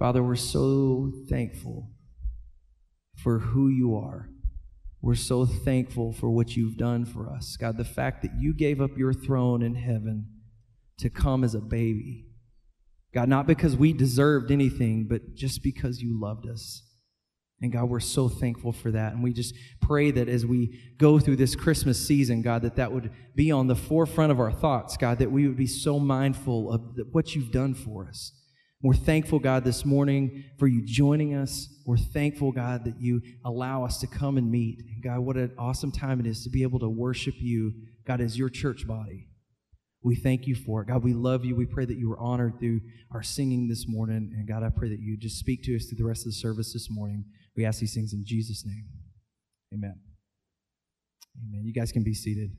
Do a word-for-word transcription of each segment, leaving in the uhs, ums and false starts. Father, we're so thankful for who you are. We're so thankful for what you've done for us. God, the fact that you gave up your throne in heaven to come as a baby. God, not because we deserved anything, but just because you loved us. And God, we're so thankful for that. And we just pray that as we go through this Christmas season, God, that that would be on the forefront of our thoughts, God, that we would be so mindful of what you've done for us. We're thankful, God, this morning for you joining us. We're thankful, God, that you allow us to come and meet. And God, what an awesome time it is to be able to worship you, God, as your church body. We thank you for it. God, we love you. We pray that you were honored through our singing this morning. And God, I pray that you just speak to us through the rest of the service this morning. We ask these things in Jesus' name. Amen. Amen. You guys can be seated.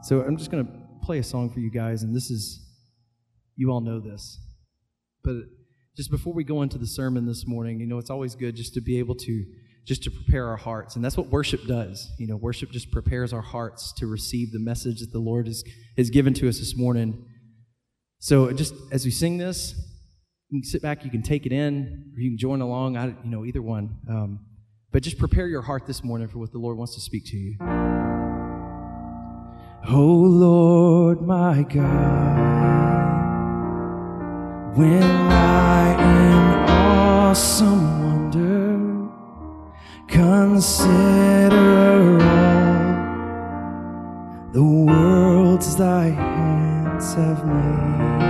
So I'm just going to play a song for you guys, and this is, you all know this. But just before we go into the sermon this morning, you know, it's always good just to be able to, just to prepare our hearts. And that's what worship does. You know, worship just prepares our hearts to receive the message that the Lord has, has given to us this morning. So just as we sing this, you can sit back, you can take it in, or you can join along, I, you know, either one. Um, but just prepare your heart this morning for what the Lord wants to speak to you. Oh Lord, my God, when I in awesome wonder consider all the worlds thy hands have made.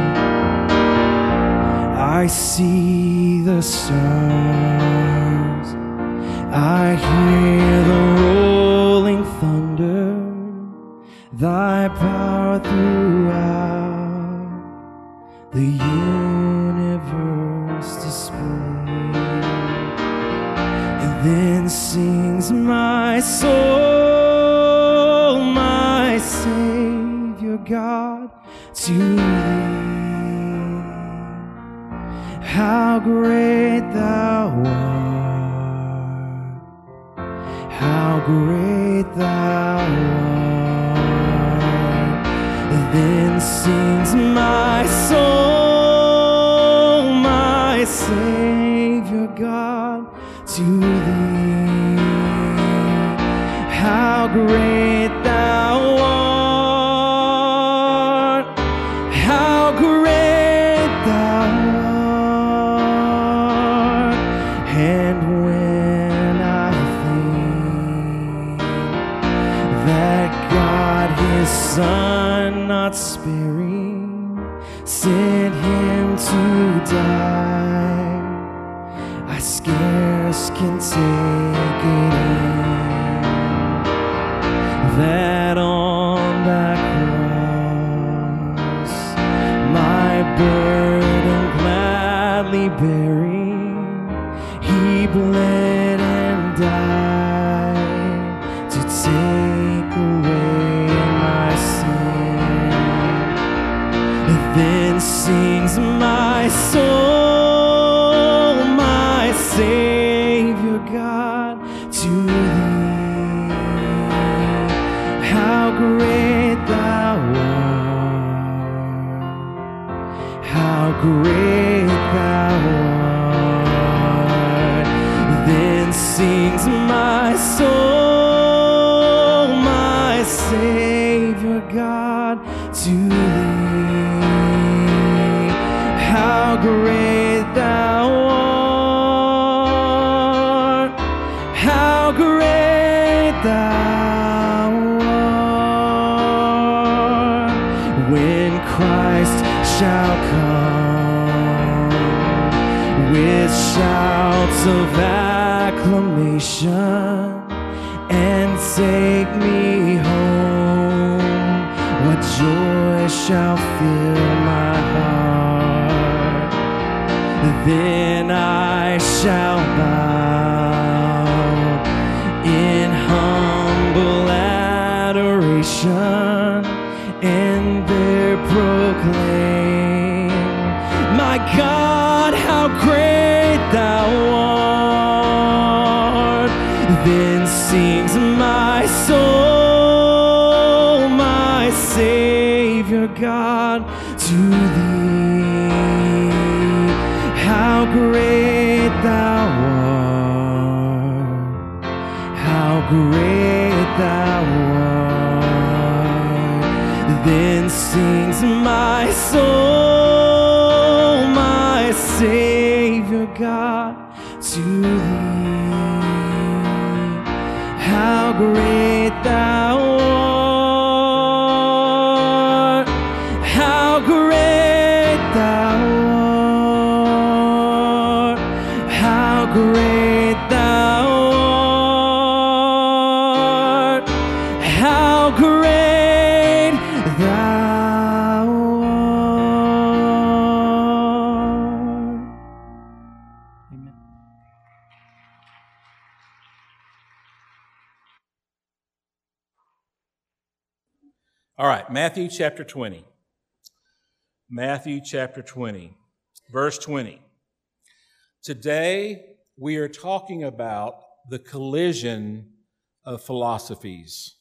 I see the stars, I hear the rolling thunder, thy power throughout the universe display. And then sings my soul, my Savior God, to thee. How great thou art, how great thou art. Then sings my soul, my Savior God, to thee. How great thou art, how great thou art. And when I think that God, his Son, not sparing, sent him to die, I scarce can take it in, that on that cross my burden gladly bearing, he bled and died to take away my sin. Then sings my soul, my Savior God, to thee. How great thou art, how great thou art. Then sings my soul, my Savior God, to thee. How great thou art, how great thou art. When Christ shall come with shouts of acclamation and take me home, what joy shall fill my heart. Then I shall bow in humble adoration and there proclaim, my God, how great thou art. Then sings my soul, my Savior, Savior God, to thee. How great thou art, how great thou art. Then sings my soul, my Savior God, to thee. How great thou art, how great thou art, how great thou art, how great thou art. Amen. All right, Matthew chapter twenty. Matthew chapter twenty, verse twenty. Today we are talking about the collision of philosophies.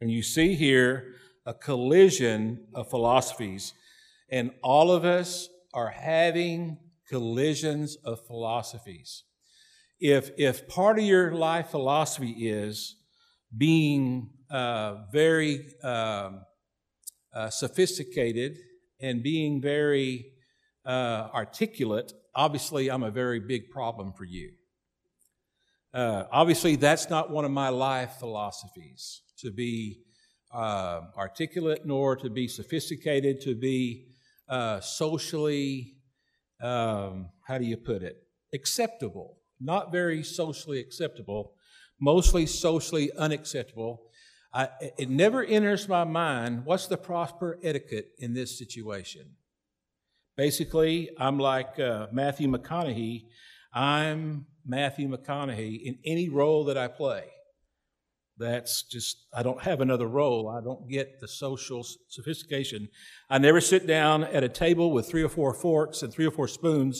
And you see here a collision of philosophies, and all of us are having collisions of philosophies. If, if part of your life philosophy is being Uh, very uh, uh, sophisticated and being very uh, articulate, obviously I'm a very big problem for you. Uh, obviously that's not one of my life philosophies, to be uh, articulate, nor to be sophisticated, to be uh, socially, um, how do you put it, acceptable, not very socially acceptable, mostly socially unacceptable. I, it never enters my mind, what's the proper etiquette in this situation? Basically, I'm like uh, Matthew McConaughey. I'm Matthew McConaughey in any role that I play. That's just, I don't have another role. I don't get the social sophistication. I never sit down at a table with three or four forks and three or four spoons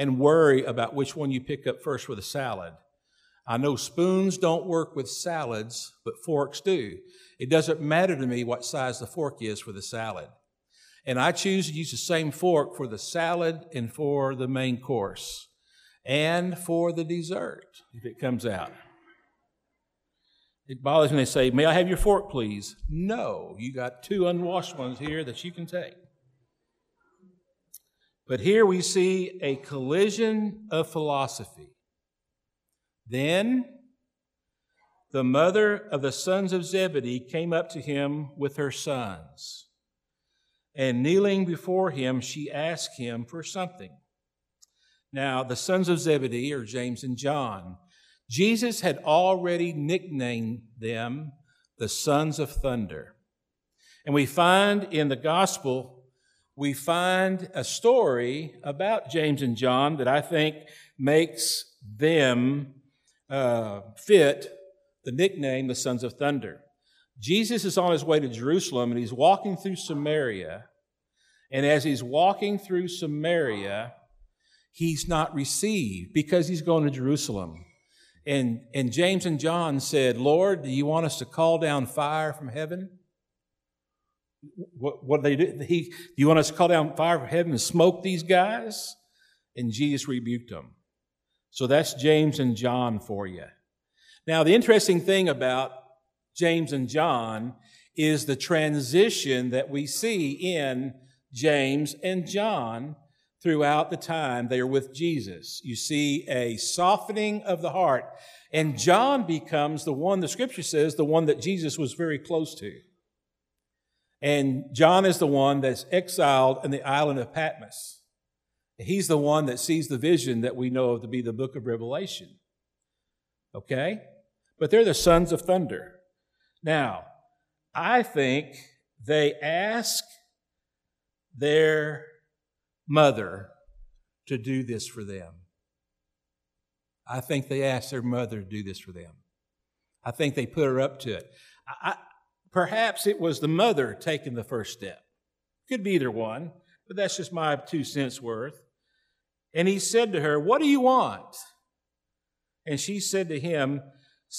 and worry about which one you pick up first with a salad. I know spoons don't work with salads, but forks do. It doesn't matter to me what size the fork is for the salad. And I choose to use the same fork for the salad and for the main course and for the dessert if it comes out. It bothers me when they say, may I have your fork, please? No, you got two unwashed ones here that you can take. But here we see a collision of philosophy. Then the mother of the sons of Zebedee came up to him with her sons, and kneeling before him, she asked him for something. Now, the sons of Zebedee are James and John. Jesus had already nicknamed them the sons of thunder. And we find in the gospel, we find a story about James and John that I think makes them Uh, fit the nickname, the Sons of Thunder. Jesus is on his way to Jerusalem, and he's walking through Samaria. And as he's walking through Samaria, he's not received because he's going to Jerusalem. And, and James and John said, Lord, do you want us to call down fire from heaven? What, what do they do? He, do you want us to call down fire from heaven and smoke these guys? And Jesus rebuked them. So that's James and John for you. Now, the interesting thing about James and John is the transition that we see in James and John throughout the time they are with Jesus. You see a softening of the heart, and John becomes the one, the Scripture says, the one that Jesus was very close to. And John is the one that's exiled in the island of Patmos. He's the one that sees the vision that we know of to be the book of Revelation. Okay? But they're the sons of thunder. Now, I think they ask their mother to do this for them. I think they asked their mother to do this for them. I think they put her up to it. I, I, perhaps it was the mother taking the first step. Could be either one, but that's just my two cents worth. And he said to her, what do you want? And she said to him,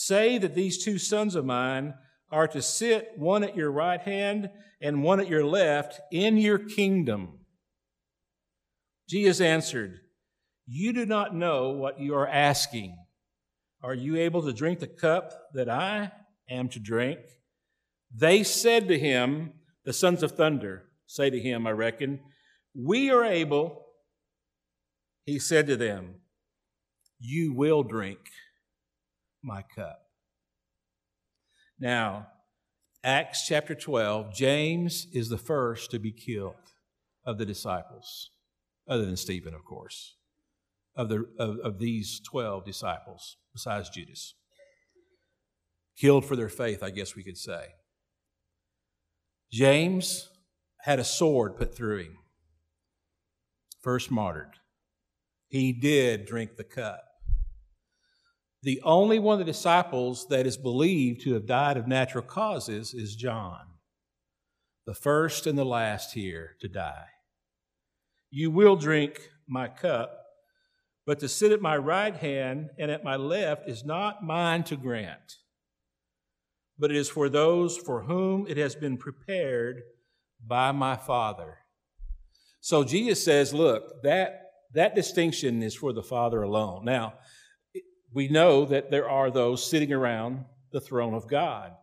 say that these two sons of mine are to sit one at your right hand and one at your left in your kingdom." Jesus answered, "You do not know what you are asking. Are you able to drink the cup that I am to drink?" They said to him, the sons of thunder say to him, I reckon, "We are able." He said to them, "You will drink my cup." Now, Acts chapter twelve, James is the first to be killed of the disciples, other than Stephen, of course, of, the, of, of these twelve disciples, besides Judas. Killed for their faith, I guess we could say. James had a sword put through him, first martyred. He did drink the cup. The only one of the disciples that is believed to have died of natural causes is John, the first and the last here to die. "You will drink my cup, but to sit at my right hand and at my left is not mine to grant, but it is for those for whom it has been prepared by my Father." So Jesus says, look, that, that distinction is for the Father alone. Now, we know that there are those sitting around the throne of God.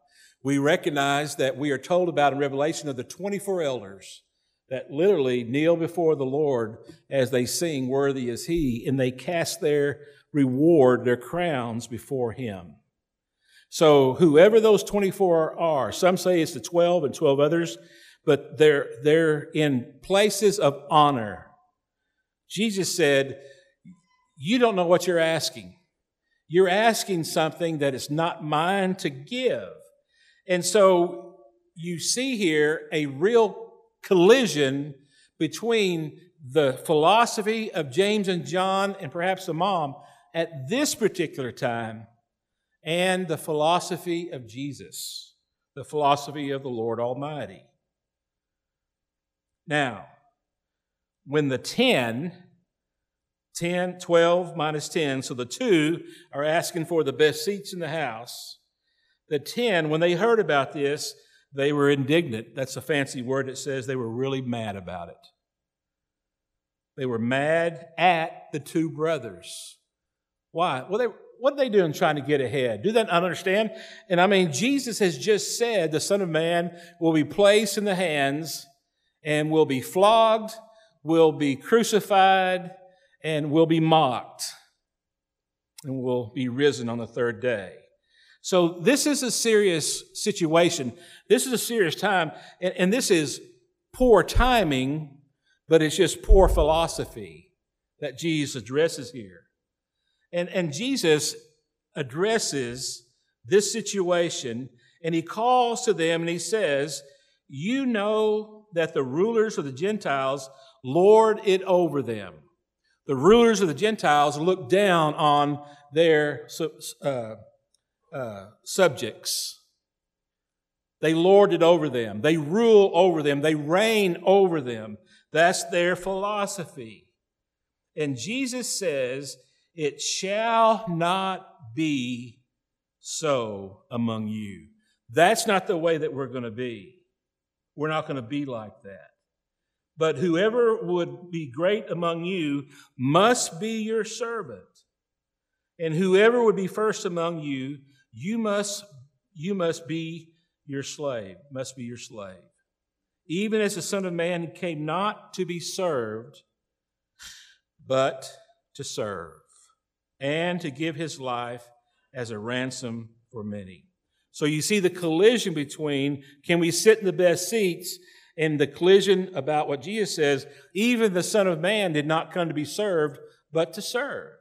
We recognize that we are told about in Revelation of the twenty-four elders that literally kneel before the Lord as they sing, "Worthy is He," and they cast their reward, their crowns before Him. So whoever those twenty-four are, some say it's the twelve and twelve others, but they're, they're in places of honor. Jesus said, "You don't know what you're asking. You're asking something that is not mine to give." And so you see here a real collision between the philosophy of James and John and perhaps the mom at this particular time, and the philosophy of Jesus, the philosophy of the Lord Almighty. Now, when the ten, ten, twelve minus ten, so the two are asking for the best seats in the house, the ten, when they heard about this, they were indignant. That's a fancy word that says they were really mad about it. They were mad at the two brothers. Why? Well, they were. What are they doing trying to get ahead? Do they not understand? And I mean, Jesus has just said the Son of Man will be placed in the hands and will be flogged, will be crucified, and will be mocked, and will be risen on the third day. So this is a serious situation. This is a serious time, and, and this is poor timing, but it's just poor philosophy that Jesus addresses here. And, and Jesus addresses this situation, and he calls to them and he says, "You know that the rulers of the Gentiles lord it over them." The rulers of the Gentiles look down on their uh, uh, subjects. They lord it over them. They rule over them. They reign over them. That's their philosophy. And Jesus says, "It shall not be so among you." That's not the way that we're going to be. We're not going to be like that. "But whoever would be great among you must be your servant. And whoever would be first among you, you must, you must be your slave, must be your slave. Even as the Son of Man came not to be served, but to serve, and to give his life as a ransom for many." So you see the collision between can we sit in the best seats and the collision about what Jesus says, even the Son of Man did not come to be served, but to serve.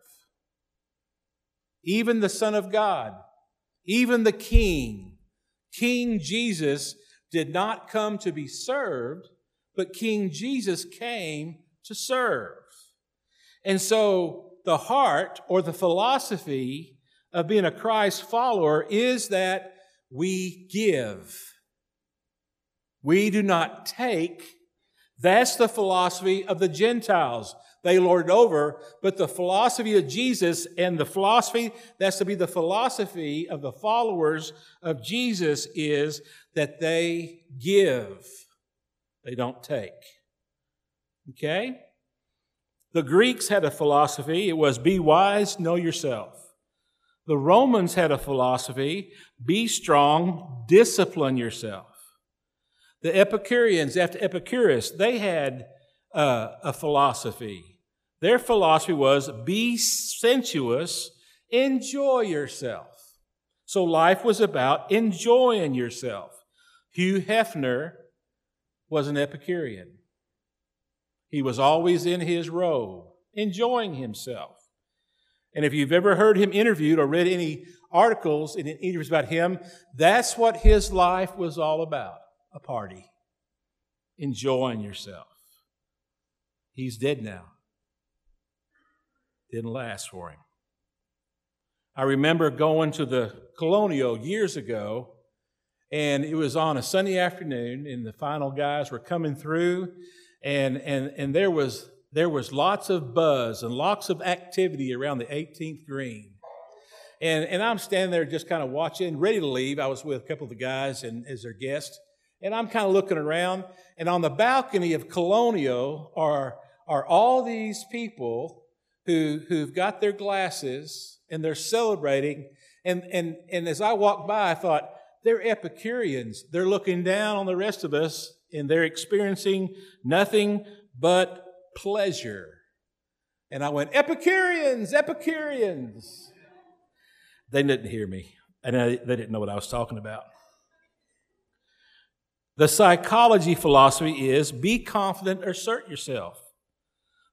Even the Son of God, even the King, King Jesus did not come to be served, but King Jesus came to serve. And so the heart or the philosophy of being a Christ follower is that we give. We do not take That's the philosophy of the Gentiles. They lord over, but the philosophy of Jesus and the philosophy that's to be the philosophy of the followers of Jesus is that they give. They don't take. Okay? The Greeks had a philosophy. It was be wise, know yourself. The Romans had a philosophy. Be strong, discipline yourself. The Epicureans, after Epicurus, they had uh, a philosophy. Their philosophy was be sensuous, enjoy yourself. So life was about enjoying yourself. Hugh Hefner was an Epicurean. He was always in his robe, enjoying himself. And if you've ever heard him interviewed or read any articles and interviews about him, that's what his life was all about. A party, enjoying yourself. He's dead now. Didn't last for him. I remember going to the Colonial years ago, and it was on a Sunday afternoon, and the final guys were coming through, and and and there was there was lots of buzz and lots of activity around the eighteenth green. And and I'm standing there just kind of watching, ready to leave. I was with a couple of the guys and as their guest. And I'm kind of looking around, and on the balcony of Colonial are, are all these people who, who've got their glasses, and they're celebrating. And, and, and as I walked by, I thought, they're Epicureans. They're looking down on the rest of us, and they're experiencing nothing but pleasure. And I went, Epicureans, Epicureans. They didn't hear me, and I, they didn't know what I was talking about. The psychology philosophy is be confident, assert yourself.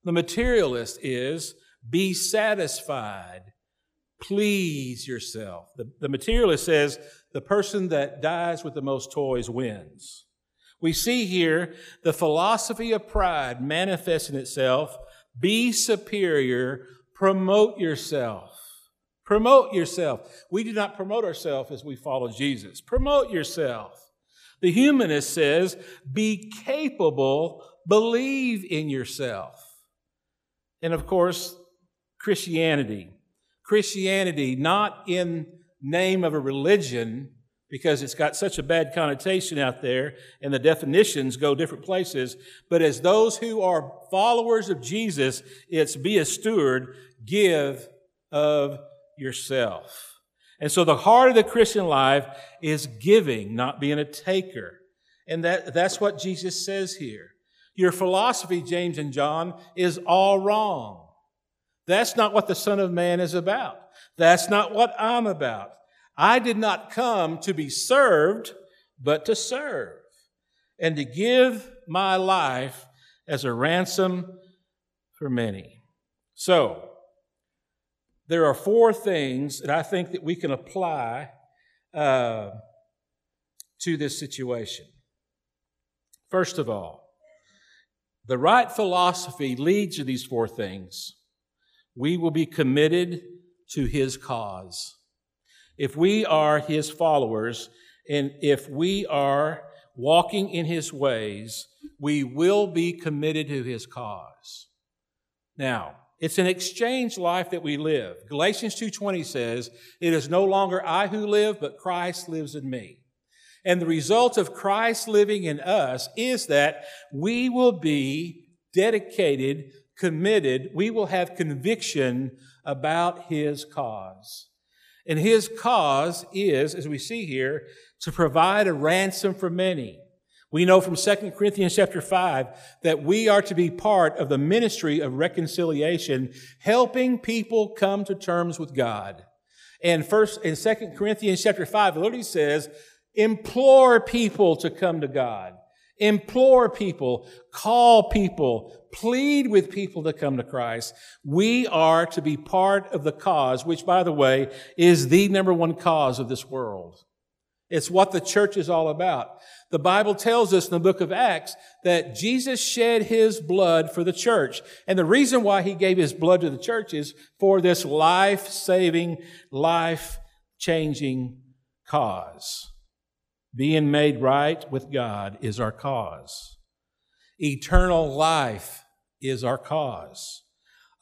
The materialist is be satisfied, please yourself. The, the materialist says the person that dies with the most toys wins. We see here the philosophy of pride manifesting itself. Be superior, promote yourself. Promote yourself. We do not promote ourselves as we follow Jesus. Promote yourself. The humanist says, be capable, believe in yourself. And of course, Christianity. Christianity, not in name of a religion, because it's got such a bad connotation out there, and the definitions go different places, but as those who are followers of Jesus, it's be a steward, give of yourself. And so the heart of the Christian life is giving, not being a taker. And that, that's what Jesus says here. Your philosophy, James and John, is all wrong. That's not what the Son of Man is about. That's not what I'm about. I did not come to be served, but to serve and to give my life as a ransom for many. So, there are four things that I think that we can apply uh, to this situation. First of all, the right philosophy leads to these four things. We will be committed to His cause. If we are His followers and if we are walking in His ways, we will be committed to His cause. Now, it's an exchange life that we live. Galatians two twenty says, it is no longer I who live, but Christ lives in me. And the result of Christ living in us is that we will be dedicated, committed. We will have conviction about His cause. And His cause is, as we see here, to provide a ransom for many. We know from Second Corinthians chapter five that we are to be part of the ministry of reconciliation, helping people come to terms with God. And first in Second Corinthians chapter five, the Lord he says, implore people to come to God. Implore people, call people, plead with people to come to Christ. We are to be part of the cause, which, by the way, is the number one cause of this world. It's what the church is all about. The Bible tells us in the book of Acts that Jesus shed His blood for the church. And the reason why He gave His blood to the church is for this life-saving, life-changing cause. Being made right with God is our cause. Eternal life is our cause.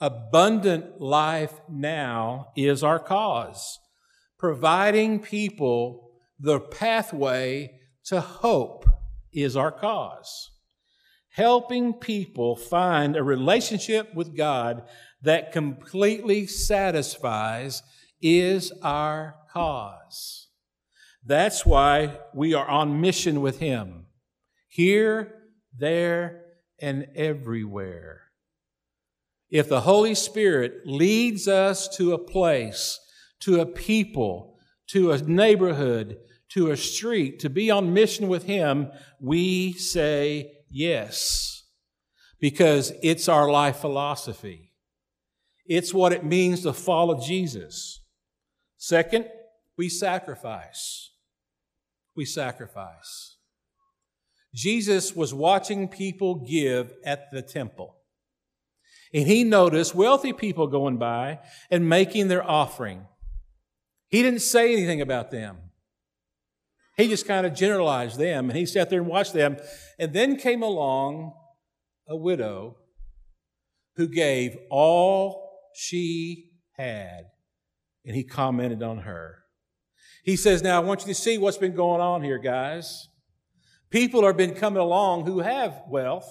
Abundant life now is our cause, providing people the pathway to hope is our cause. Helping people find a relationship with God that completely satisfies is our cause. That's why we are on mission with Him, here, there, and everywhere. If the Holy Spirit leads us to a place, to a people, to a neighborhood, to a street, to be on mission with Him, we say yes, because it's our life philosophy. It's what it means to follow Jesus. Second, we sacrifice. We sacrifice. Jesus was watching people give at the temple, and He noticed wealthy people going by and making their offering. He didn't say anything about them. He just kind of generalized them, and He sat there and watched them. And then came along a widow who gave all she had, and He commented on her. He says, now I want you to see what's been going on here, guys. People have been coming along who have wealth,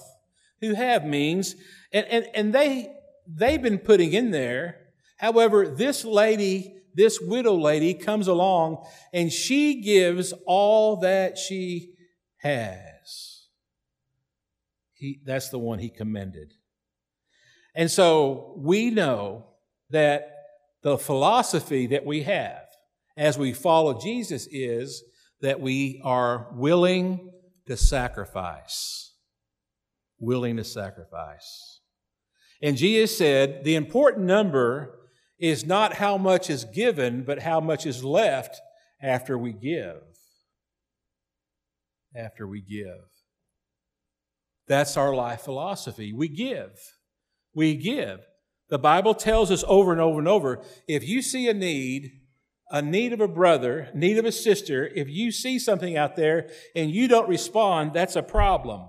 who have means, and, and, and they, they've been putting in there. However, this lady... This widow lady comes along and she gives all that she has. He, that's the one He commended. And so we know that the philosophy that we have as we follow Jesus is that we are willing to sacrifice. Willing to sacrifice. And Jesus said the important number is not how much is given, but how much is left after we give. After we give. That's our life philosophy. We give. We give. The Bible tells us over and over and over, if you see a need, a need of a brother, need of a sister, if you see something out there and you don't respond, that's a problem.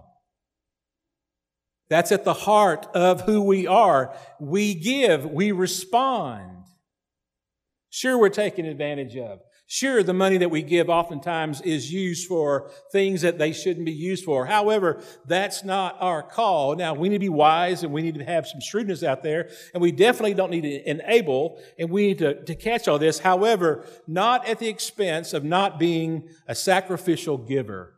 That's at the heart of who we are. We give, we respond. Sure, we're taken advantage of. Sure, the money that we give oftentimes is used for things that they shouldn't be used for. However, that's not our call. Now, we need to be wise and we need to have some shrewdness out there, and we definitely don't need to enable, and we need to, to catch all this. However, not at the expense of not being a sacrificial giver.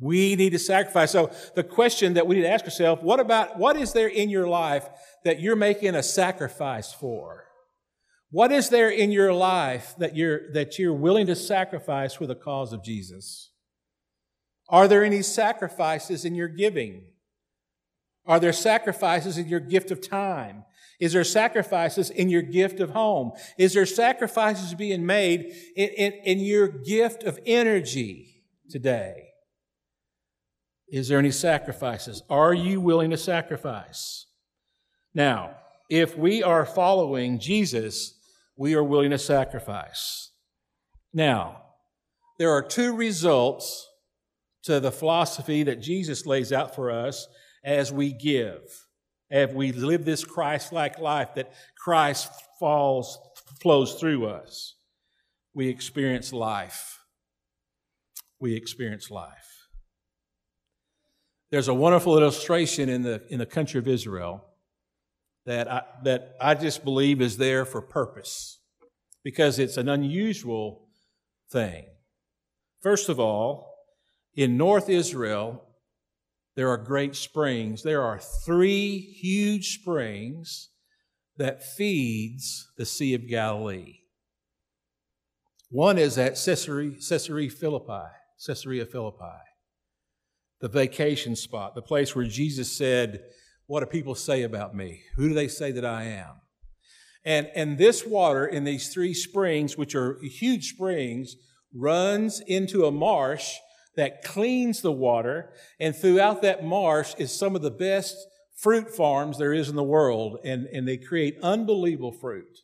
We need to sacrifice. So the question that we need to ask ourselves, what about, what is there in your life that you're making a sacrifice for? What is there in your life that you're, that you're willing to sacrifice for the cause of Jesus? Are there any sacrifices in your giving? Are there sacrifices in your gift of time? Is there sacrifices in your gift of home? Is there sacrifices being made in, in, in your gift of energy today? Is there any sacrifices? Are you willing to sacrifice? Now, if we are following Jesus, we are willing to sacrifice. Now, there are two results to the philosophy that Jesus lays out for us as we give, as we live this Christ-like life that Christ falls, flows through us. We experience life. We experience life. There's a wonderful illustration in the in the country of Israel that I, that I just believe is there for purpose, because it's an unusual thing. First of all, in North Israel, there are great springs. There are three huge springs that feeds the Sea of Galilee. One is at Caesarea, Caesarea Philippi, Caesarea Philippi. The vacation spot, the place where Jesus said, what do people say about me? Who do they say that I am? And, and this water in these three springs, which are huge springs, runs into a marsh that cleans the water. And throughout that marsh is some of the best fruit farms there is in the world. And, and they create unbelievable fruit.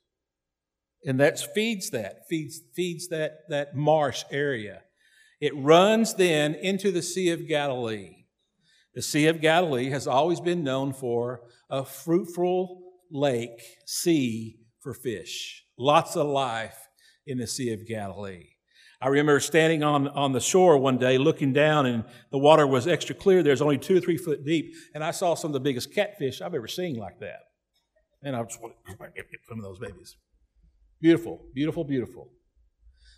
And that feeds that, feeds, feeds that, that marsh area. It runs then into the Sea of Galilee. The Sea of Galilee has always been known for a fruitful lake, sea for fish. Lots of life in the Sea of Galilee. I remember standing on, on the shore one day looking down, and the water was extra clear. There's only two or three foot deep, and I saw some of the biggest catfish I've ever seen like that. And I just wanted to get some of those babies. Beautiful, beautiful, beautiful.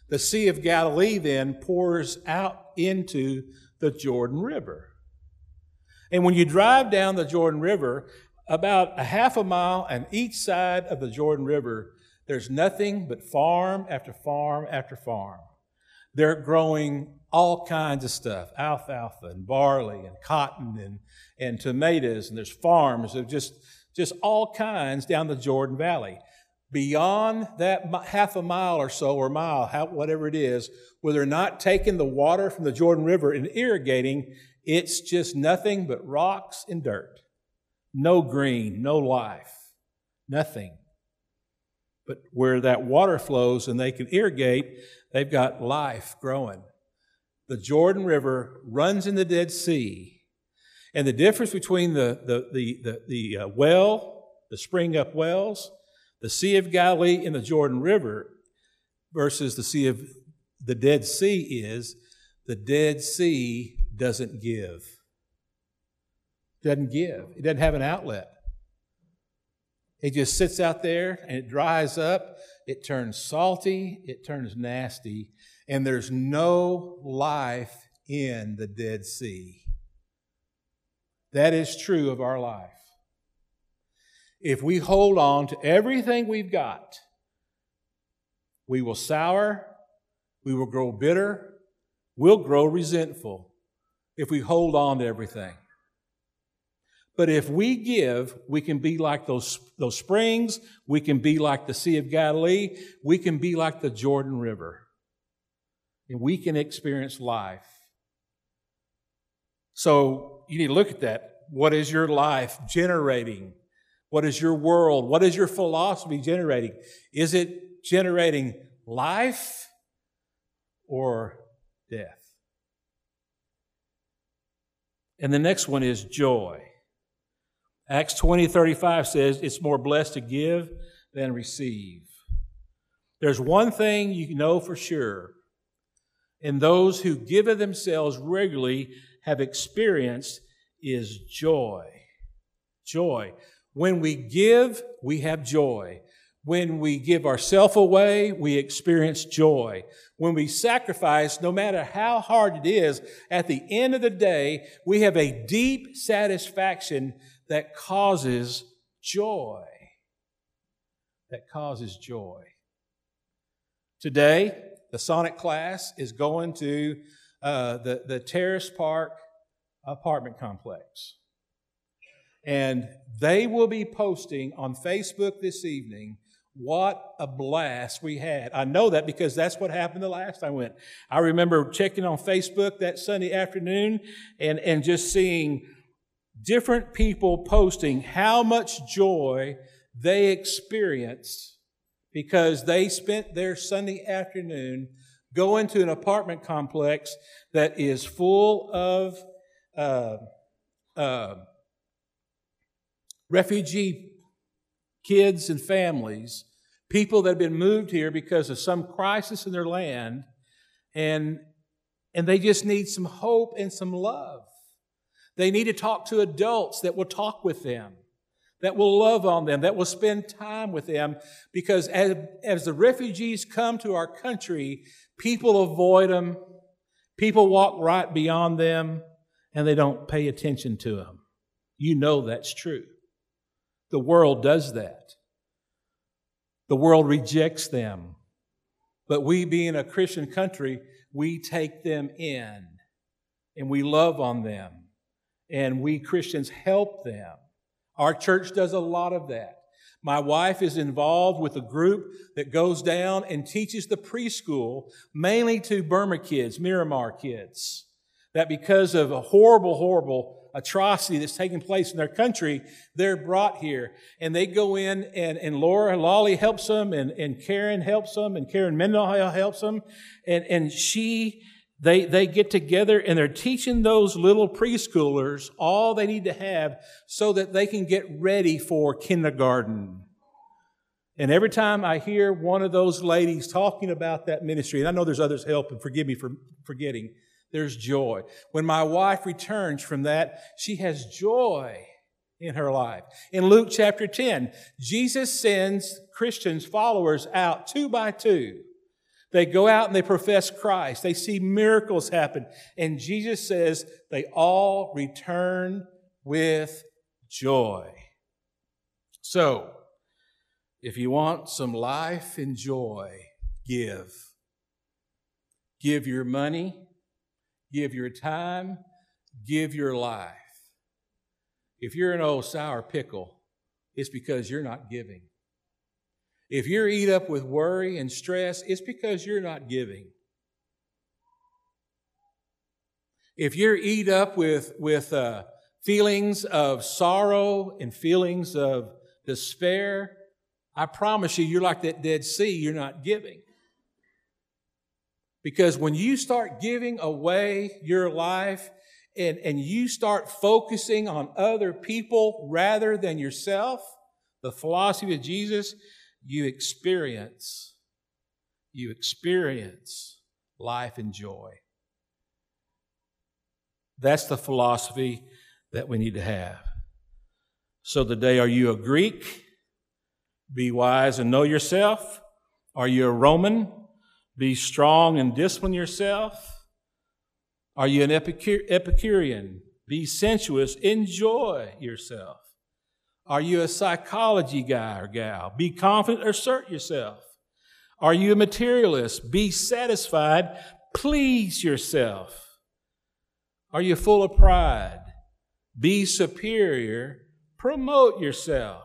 The Sea of Galilee then pours out into the Jordan River. And when you drive down the Jordan River, about a half a mile on each side of the Jordan River, there's nothing but farm after farm after farm. They're growing all kinds of stuff, alfalfa and barley and cotton and, and tomatoes, and there's farms of just, just all kinds down the Jordan Valley. Beyond that half a mile or so, or mile, how, whatever it is, where they're not taking the water from the Jordan River and irrigating, it's just nothing but rocks and dirt. No green, no life, nothing. But where that water flows and they can irrigate, they've got life growing. The Jordan River runs in the Dead Sea. And the difference between the, the, the, the, the well, the spring up wells, the Sea of Galilee and the Jordan River versus the Sea of the Dead Sea is the Dead Sea doesn't give. Doesn't give. It doesn't have an outlet. It just sits out there and it dries up. It turns salty. It turns nasty. And there's no life in the Dead Sea. That is true of our life. If we hold on to everything we've got, we will sour, we will grow bitter, we'll grow resentful if we hold on to everything. But if we give, we can be like those, those springs, we can be like the Sea of Galilee, we can be like the Jordan River, and we can experience life. So you need to look at that. What is your life generating? What is your world? What is your philosophy generating? Is it generating life or death? And the next one is joy. Acts twenty thirty-five says, it's more blessed to give than receive. There's one thing you know for sure, and those who give of themselves regularly have experienced is joy. Joy. When we give, we have joy. When we give ourselves away, we experience joy. When we sacrifice, no matter how hard it is, at the end of the day, we have a deep satisfaction that causes joy. That causes joy. Today, the Sonic class is going to uh, the, the Terrace Park apartment complex. And they will be posting on Facebook this evening, what a blast we had. I know that because that's what happened the last I went. I remember checking on Facebook that Sunday afternoon and, and just seeing different people posting how much joy they experienced because they spent their Sunday afternoon going to an apartment complex that is full of uh, uh, refugee kids and families, people that have been moved here because of some crisis in their land, and, and they just need some hope and some love. They need to talk to adults that will talk with them, that will love on them, that will spend time with them, because as, as the refugees come to our country, people avoid them, people walk right beyond them, and they don't pay attention to them. You know that's true. The world does that. The world rejects them. But we, being a Christian country, we take them in and we love on them and we Christians help them. Our church does a lot of that. My wife is involved with a group that goes down and teaches the preschool, mainly to Burma kids, Miramar kids, that because of a horrible, horrible atrocity that's taking place in their country, they're brought here. And they go in, and, and Laura Lolly helps them, and, and Karen helps them, and Karen Mendenhall helps them. And, and she They, they get together and they're teaching those little preschoolers all they need to have so that they can get ready for kindergarten. And every time I hear one of those ladies talking about that ministry, and I know there's others helping, forgive me for forgetting, there's joy. When my wife returns from that, she has joy in her life. In Luke chapter ten, Jesus sends Christians, followers, out two by two. They go out and they profess Christ. They see miracles happen. And Jesus says they all return with joy. So, if you want some life and joy, give. Give your money. Give your time. Give your life. If you're an old sour pickle, it's because you're not giving. If you're eat up with worry and stress, it's because you're not giving. If you're eat up with, with uh, feelings of sorrow and feelings of despair, I promise you, you're like that Dead Sea, you're not giving. Because when you start giving away your life and, and you start focusing on other people rather than yourself, the philosophy of Jesus, You experience, you experience life and joy. That's the philosophy that we need to have. So today, are you a Greek? Be wise and know yourself. Are you a Roman? Be strong and discipline yourself. Are you an Epicurean? Be sensuous, enjoy yourself. Are you a psychology guy or gal? Be confident, assert yourself. Are you a materialist? Be satisfied, please yourself. Are you full of pride? Be superior, promote yourself.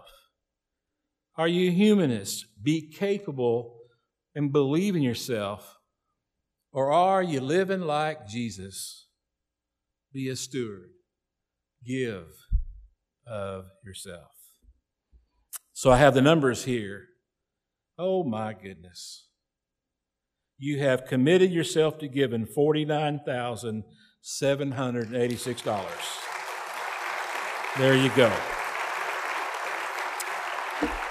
Are you a humanist? Be capable and believe in yourself. Or are you living like Jesus? Be a steward, give of yourself. So I have the numbers here. Oh my goodness. You have committed yourself to giving forty-nine thousand seven hundred eighty-six dollars. There you go.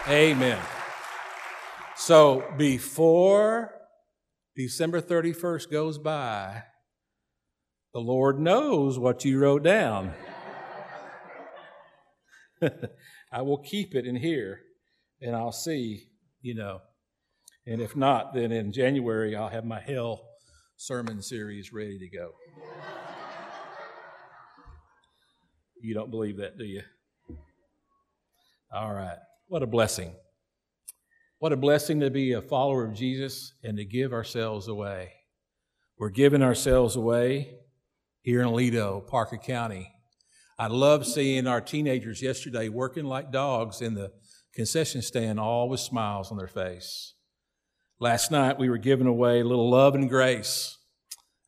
Amen. So before December thirty-first goes by, the Lord knows what you wrote down. I will keep it in here, and I'll see, you know. And if not, then in January, I'll have my hell sermon series ready to go. You don't believe that, do you? All right. What a blessing. What a blessing to be a follower of Jesus and to give ourselves away. We're giving ourselves away here in Aledo, Parker County. I love seeing our teenagers yesterday working like dogs in the concession stand, all with smiles on their face. Last night, we were giving away a little love and grace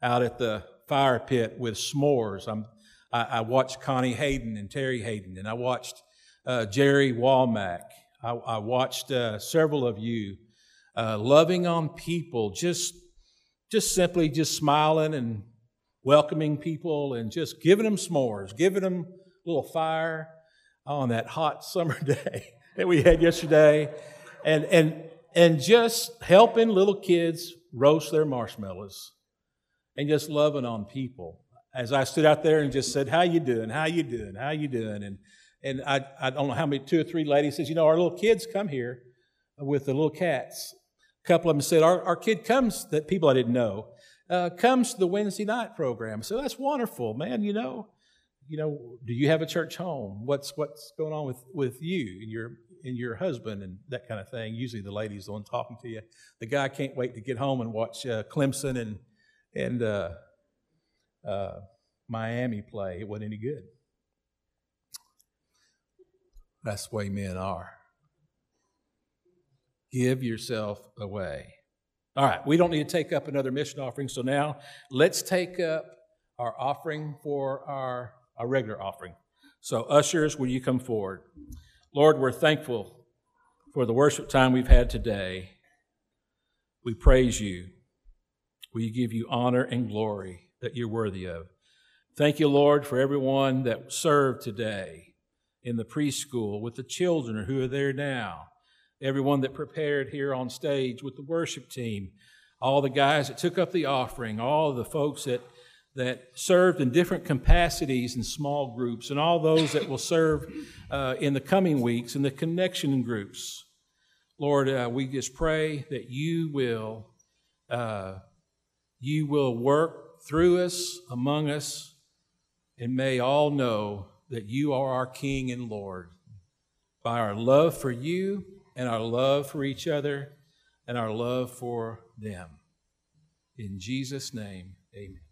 out at the fire pit with s'mores. I'm, I, I watched Connie Hayden and Terry Hayden, and I watched uh, Jerry Walmack. I, I watched uh, several of you uh, loving on people, just, just simply just smiling and welcoming people and just giving them s'mores, giving them a little fire on that hot summer day that we had yesterday, and and and just helping little kids roast their marshmallows and just loving on people. As I stood out there and just said, "How you doing? How you doing? How you doing?" and and I I don't know how many, two or three ladies says, "You know, our little kids come here with the little cats." A couple of them said, "Our our kid comes," that people I didn't know. Uh, comes to the Wednesday night program. So that's wonderful, man. You know, you know, do you have a church home? What's what's going on with, with you and your and your husband and that kind of thing? Usually the lady's the one talking to you. The guy can't wait to get home and watch uh, Clemson and and uh, uh, Miami play. It wasn't any good. That's the way men are. Give yourself away. All right, we don't need to take up another mission offering, so now let's take up our offering for our, our regular offering. So ushers, will you come forward? Lord, we're thankful for the worship time we've had today. We praise you. we give you honor and glory that you're worthy of. Thank you, Lord, for everyone that served today in the preschool with the children who are there now, everyone that prepared here on stage with the worship team, all the guys that took up the offering, all the folks that, that served in different capacities in small groups, and all those that will serve uh, in the coming weeks in the connection groups. Lord, uh, we just pray that you will, uh, you will work through us, among us, and may all know that you are our King and Lord by our love for you and our love for each other and our love for them. In Jesus' name, amen.